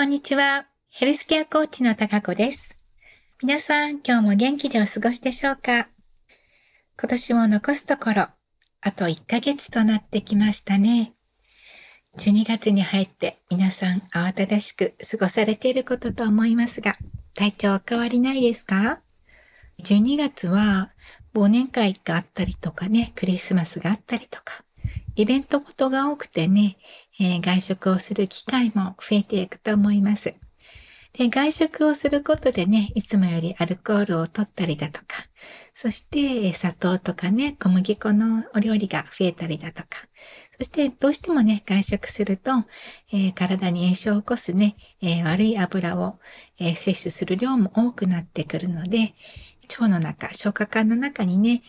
こんにちは。ヘルスケアコーチの高子です。皆さん、今日も元気でお過ごしでしょうか？今年も残すところ、あと1ヶ月となってきましたね。12月に入って皆さん慌ただしく過ごされていることと思いますが、体調お変わりないですか？12月は忘年会があったりとかね、クリスマスがあったりとか、イベントごとが多くてね、外食をする機会も増えていくと思います。で、外食をすることでね、いつもよりアルコールを取ったりだとか、そして砂糖とかね、小麦粉のお料理が増えたりだとか、そしてどうしてもね、外食すると、体に炎症を起こすね、悪い油を、摂取する量も多くなってくるので、腸の中、消化管の中にね、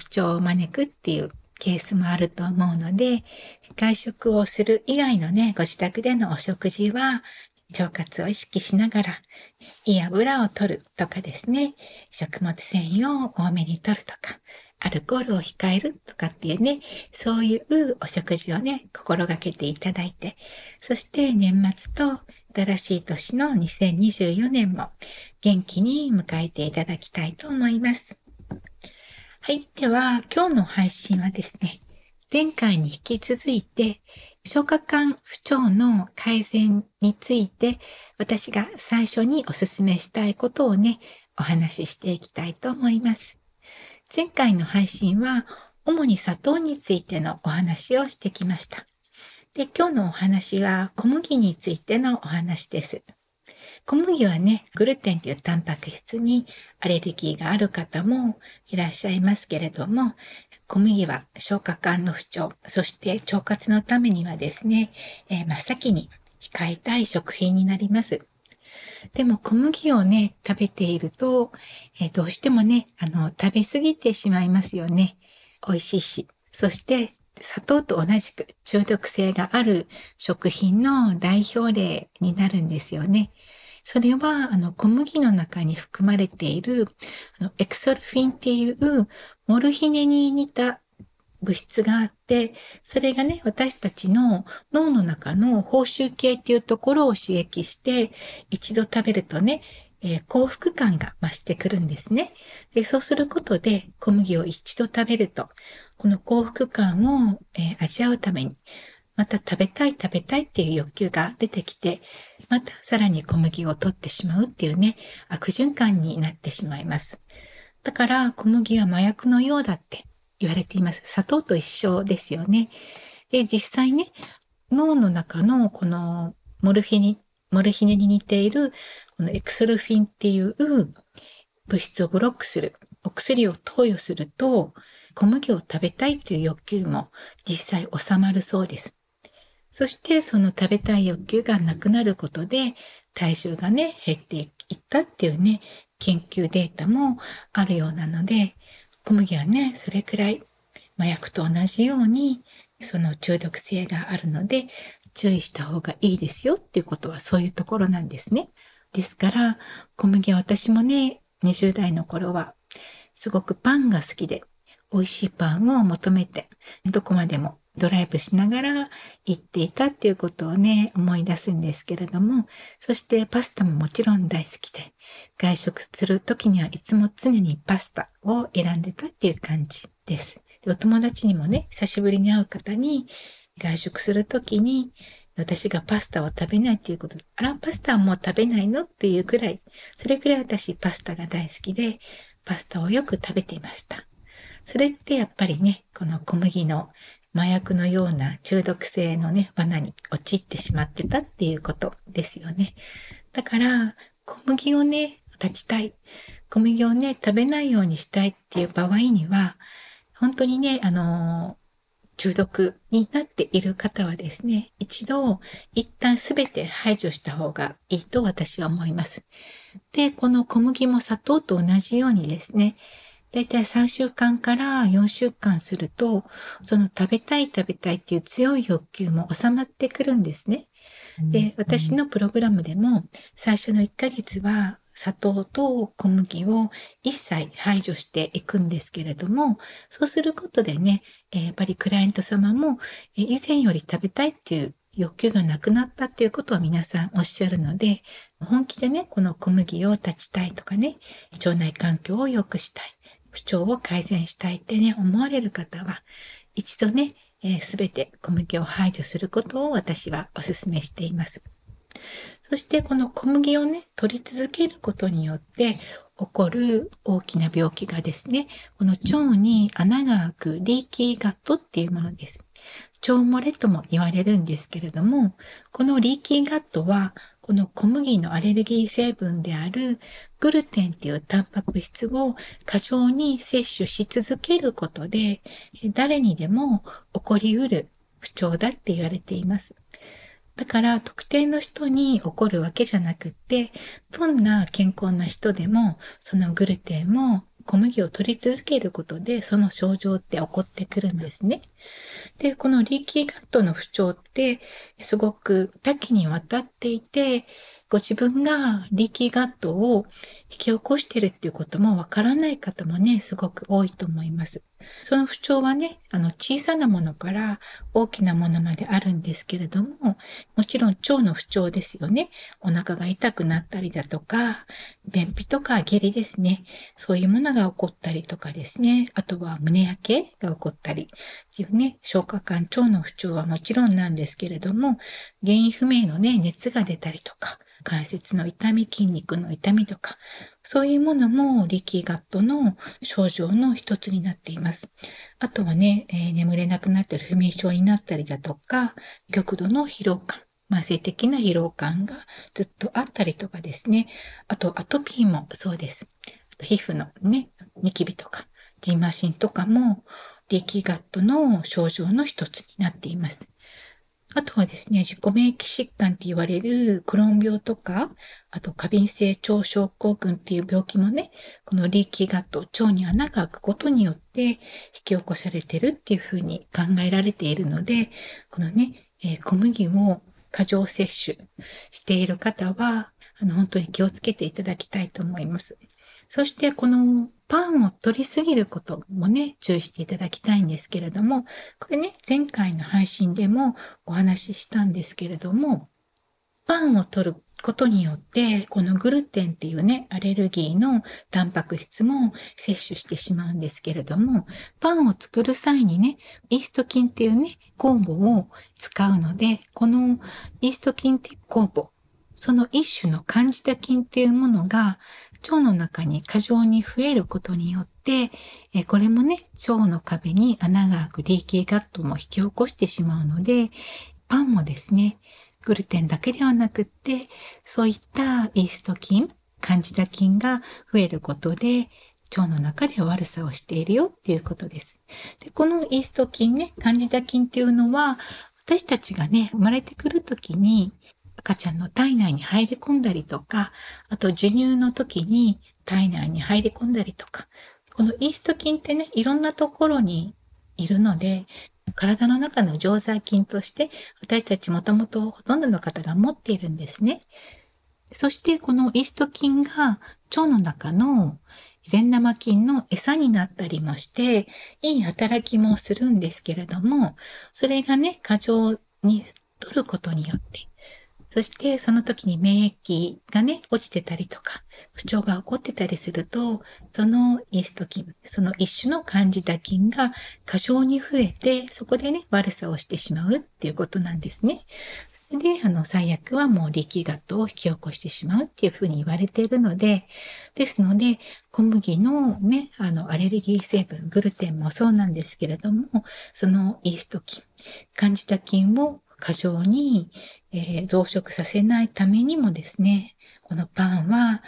不調を招くっていうケースもあると思うので、外食をする以外のね、ご自宅でのお食事は、腸活を意識しながら、いい油を摂るとかですね、食物繊維を多めに摂るとか、アルコールを控えるとかっていうね、そういうお食事をね、心がけていただいて、そして年末と新しい年の2024年も元気に迎えていただきたいと思います。はい、では今日の配信はですね、前回に引き続いて、消化管不調の改善について、私が最初にお勧めしたいことをね、お話ししていきたいと思います。前回の配信は、主に砂糖についてのお話をしてきました。で、今日のお話は小麦についてのお話です。小麦はね、グルテンというタンパク質にアレルギーがある方もいらっしゃいますけれども、小麦は消化管の不調、そして腸活のためにはですね、真っ先に控えたい食品になります。でも小麦をね、食べていると、どうしてもね、食べ過ぎてしまいますよね。美味しいし。そして砂糖と同じく中毒性がある食品の代表例になるんですよね。それは小麦の中に含まれているエクソルフィンっていうモルヒネに似た物質があって、それがね、私たちの脳の中の報酬系っていうところを刺激して、一度食べるとね、幸福感が増してくるんですね。で、そうすることで小麦を一度食べると、この幸福感を、味わうために、また食べたいっていう欲求が出てきて、またさらに小麦を摂ってしまうっていうね、悪循環になってしまいます。だから小麦は麻薬のようだって言われています。砂糖と一緒ですよね。で、実際ね、脳の中のこのモルヒネに似ているこのエクソルフィンっていう物質をブロックするお薬を投与すると、小麦を食べたいという欲求も実際収まるそうです。そしてその食べたい欲求がなくなることで体重がね減っていったっていうね研究データもあるようなので、小麦はねそれくらい麻薬と同じようにその中毒性があるので注意した方がいいですよっていうことはそういうところなんですね。ですから小麦は私もね20代の頃はすごくパンが好きで美味しいパンを求めてどこまでもドライブしながら行っていたっていうことをね思い出すんですけれども、そしてパスタももちろん大好きで外食するときにはいつも常にパスタを選んでたっていう感じです。でお友達にもね久しぶりに会う方に外食するときに私がパスタを食べないっていうこと、あらパスタはもう食べないのっていうくらい、それくらい私パスタが大好きでパスタをよく食べていました。それってやっぱりねこの小麦の麻薬のような中毒性のね、罠に陥ってしまってたっていうことですよね。だから、小麦をね、断ちたい。小麦をね、食べないようにしたいっていう場合には、本当にね、中毒になっている方はですね、一旦すべて排除した方がいいと私は思います。で、この小麦も砂糖と同じようにですね、だいたい3週間から4週間すると、その食べたいっていう強い欲求も収まってくるんですね。で、私のプログラムでも最初の1ヶ月は砂糖と小麦を一切排除していくんですけれども、そうすることでね、やっぱりクライアント様も以前より食べたいっていう欲求がなくなったっていうことを皆さんおっしゃるので、本気でね、この小麦を断ちたいとかね、腸内環境を良くしたい、不調を改善したいってね、思われる方は、一度ね、すべて小麦を排除することを私はお勧めしています。そしてこの小麦をね、取り続けることによって起こる大きな病気がですね、この腸に穴が開くリーキーガットっていうものです。腸漏れとも言われるんですけれども、このリーキーガットはこの小麦のアレルギー成分であるグルテンっていうタンパク質を過剰に摂取し続けることで、誰にでも起こりうる不調だって言われています。だから特定の人に起こるわけじゃなくって、どんな健康な人でもそのグルテンも小麦を取り続けることでその症状って起こってくるんですね。で、このリーキーガットの不調ってすごく多岐にわたっていて、ご自分がリーキーガットを引き起こしているっていうこともわからない方もね、すごく多いと思います。その不調はね、小さなものから大きなものまであるんですけれども、もちろん腸の不調ですよね。お腹が痛くなったりだとか、便秘とか下痢ですね。そういうものが起こったりとかですね。あとは胸焼けが起こったりっていうね、消化管、腸の不調はもちろんなんですけれども、原因不明のね、熱が出たりとか、関節の痛み、筋肉の痛みとか、そういうものもリーキーガットの症状の一つになっています。あとはね、眠れなくなったり不眠症になったりだとか、極度の疲労感、慢性的な疲労感がずっとあったりとかですね。あとアトピーもそうです。あと皮膚のね、ニキビとか、ジンマシンとかもリーキーガットの症状の一つになっています。あとはですね、自己免疫疾患って言われるクローン病とか、あと過敏性腸症候群っていう病気もね、このリーキーガット、腸に穴が開くことによって引き起こされてるっていうふうに考えられているので、このね、小麦を過剰摂取している方は、本当に気をつけていただきたいと思います。そしてこのパンを取りすぎることもね、注意していただきたいんですけれども、これね、前回の配信でもお話ししたんですけれども、パンを取ることによって、このグルテンっていうね、アレルギーのタンパク質も摂取してしまうんですけれども、パンを作る際にね、イースト菌っていうね、酵母を使うので、このイースト菌っていう酵母、その一種のカンジダ菌っていうものが、腸の中に過剰に増えることによって、これもね、腸の壁に穴が開くリーキーガットも引き起こしてしまうので、パンもですね、グルテンだけではなくって、そういったイースト菌、カンジダ菌が増えることで、腸の中で悪さをしているよっていうことです。で、このイースト菌ね、カンジダ菌っていうのは、私たちがね、生まれてくるときに、赤ちゃんの体内に入り込んだりとか、あと授乳の時に体内に入り込んだりとか、このイースト菌ってね、いろんなところにいるので、体の中の常在菌として私たちもともとほとんどの方が持っているんですね。そしてこのイースト菌が腸の中の善玉菌の餌になったりもして、いい働きもするんですけれども、それがね、過剰に取ることによって、そしてその時に免疫がね、落ちてたりとか、不調が起こってたりすると、そのイースト菌、その一種のカンジダ菌が過剰に増えて、そこでね、悪さをしてしまうっていうことなんですね。それで、最悪はもうリーキーガットを引き起こしてしまうっていうふうに言われているので、ですので、小麦のね、アレルギー成分、グルテンもそうなんですけれども、そのイースト菌、カンジダ菌を過剰に、増殖させないためにもですね、このパンは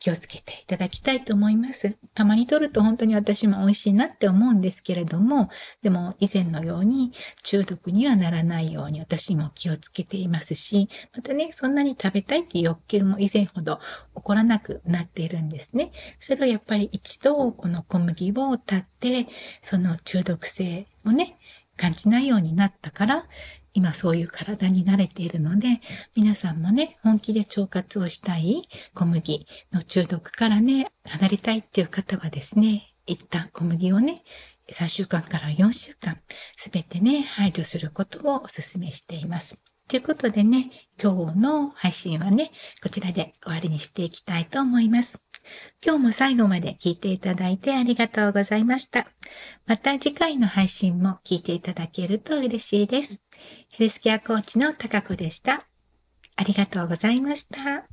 気をつけていただきたいと思います。たまに取ると本当に私も美味しいなって思うんですけれども、でも以前のように中毒にはならないように私も気をつけていますし、またね、そんなに食べたいっていう欲求も以前ほど起こらなくなっているんですね。それをやっぱり一度この小麦を断って、その中毒性をね、感じないようになったから、今そういう体に慣れているので、皆さんもね、本気で腸活をしたい、小麦の中毒からね、離れたいっていう方はですね、一旦小麦をね、3週間から4週間、すべてね、排除することをお勧めしています。ということでね、今日の配信はね、こちらで終わりにしていきたいと思います。今日も最後まで聞いていただいてありがとうございました。また次回の配信も聞いていただけると嬉しいです。ヘルスケアコーチのたかこでした。ありがとうございました。